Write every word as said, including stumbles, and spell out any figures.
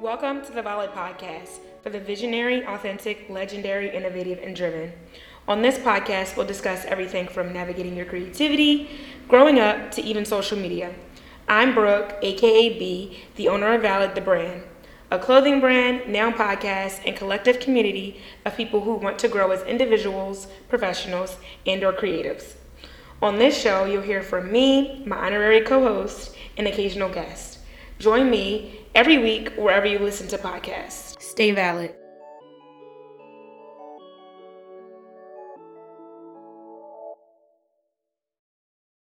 Welcome to the Valid podcast for the visionary, authentic, legendary, innovative, and driven. On this podcast, we'll discuss everything from navigating your creativity, growing up, to even social media. I'm Brooke, aka B, the owner of Valid, the brand, a clothing brand, now podcast, and collective community of people who want to grow as individuals, professionals, and/or creatives. On this show, you'll hear from me, my honorary co-host, and occasional guest. Join me every week wherever you listen to podcasts. Stay valid.